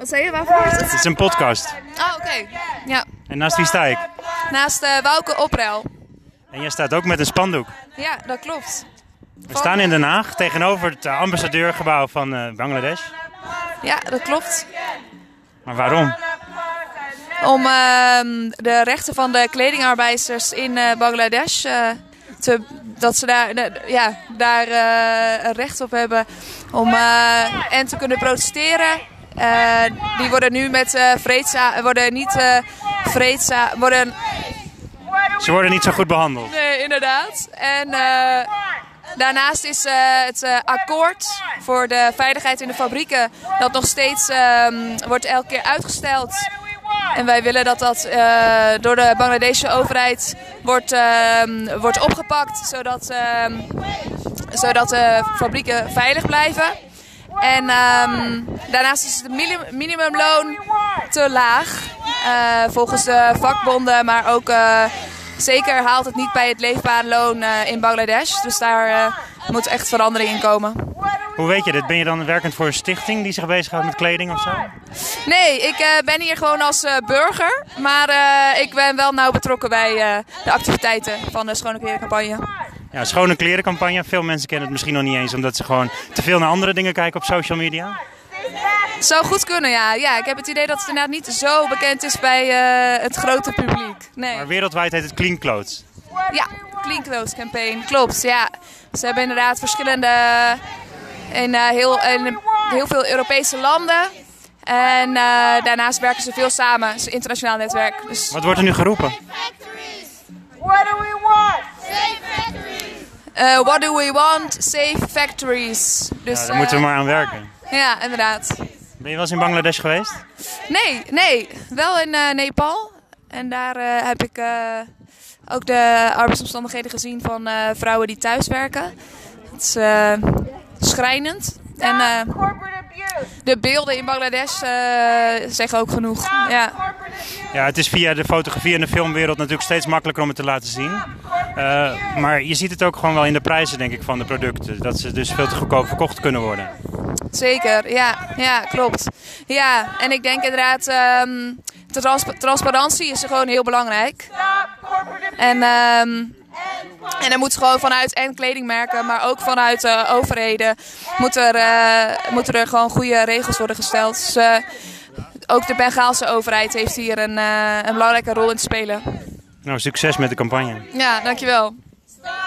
Wat zei je? Waarvoor is het? Het is een podcast. Oh, oké. Ja. En naast wie sta ik? Naast Wouke Oprel. En jij staat ook met een spandoek. Ja, dat klopt. We staan in Den Haag tegenover het ambassadeurgebouw van Bangladesh. Ja, dat klopt. Maar waarom? Om de rechten van de kledingarbeiders in Bangladesh, dat ze daar recht op hebben om en te kunnen protesteren. Die worden nu met vreedzaam. Ze worden niet zo goed behandeld. Nee, inderdaad. En daarnaast is het akkoord voor de veiligheid in de fabrieken, dat nog steeds wordt elke keer uitgesteld. En wij willen dat dat door de Bangladesche overheid wordt opgepakt, zodat de fabrieken veilig blijven. En daarnaast is het minimumloon te laag, volgens de vakbonden, maar ook zeker haalt het niet bij het leefbare loon in Bangladesh. Dus daar moet echt verandering in komen. Hoe weet je dit? Ben je dan werkend voor een stichting die zich bezighoudt met kleding of zo? Nee, ik ben hier gewoon als burger. Maar ik ben wel nauw betrokken bij de activiteiten van de Schone Kleren Campagne. Ja, Schone Kleren Campagne. Veel mensen kennen het misschien nog niet eens, omdat ze gewoon te veel naar andere dingen kijken op social media. Zou goed kunnen, ja. Ja, ik heb het idee dat het inderdaad niet zo bekend is bij het grote publiek. Nee. Maar wereldwijd heet het Clean Clothes. Ja, Clean Clothes Campagne. Klopt, ja. Ze hebben inderdaad verschillende... In heel veel Europese landen. En daarnaast werken ze veel samen. Het is een internationaal netwerk. Dus... Wat wordt er nu geroepen? What do we want? Safe factories. What do we want? Safe factories. Dus, ja, daar moeten we maar aan werken. Ja, inderdaad. Ben je wel eens in Bangladesh geweest? Nee. Wel in Nepal. En daar heb ik ook de arbeidsomstandigheden gezien van vrouwen die thuis werken. Het is... schrijnend. En de beelden in Bangladesh zeggen ook genoeg. Ja, het is via de fotografie en de filmwereld natuurlijk steeds makkelijker om het te laten zien. Maar je ziet het ook gewoon wel in de prijzen, denk ik, van de producten. Dat ze dus veel te goedkoop verkocht kunnen worden. Zeker, ja, klopt. Ja, en ik denk inderdaad, de transparantie is gewoon heel belangrijk. En er moet gewoon vanuit en kledingmerken, maar ook vanuit overheden, moeten er gewoon goede regels worden gesteld. Dus ook de Bengaalse overheid heeft hier een belangrijke rol in te spelen. Nou, succes met de campagne. Ja, dankjewel.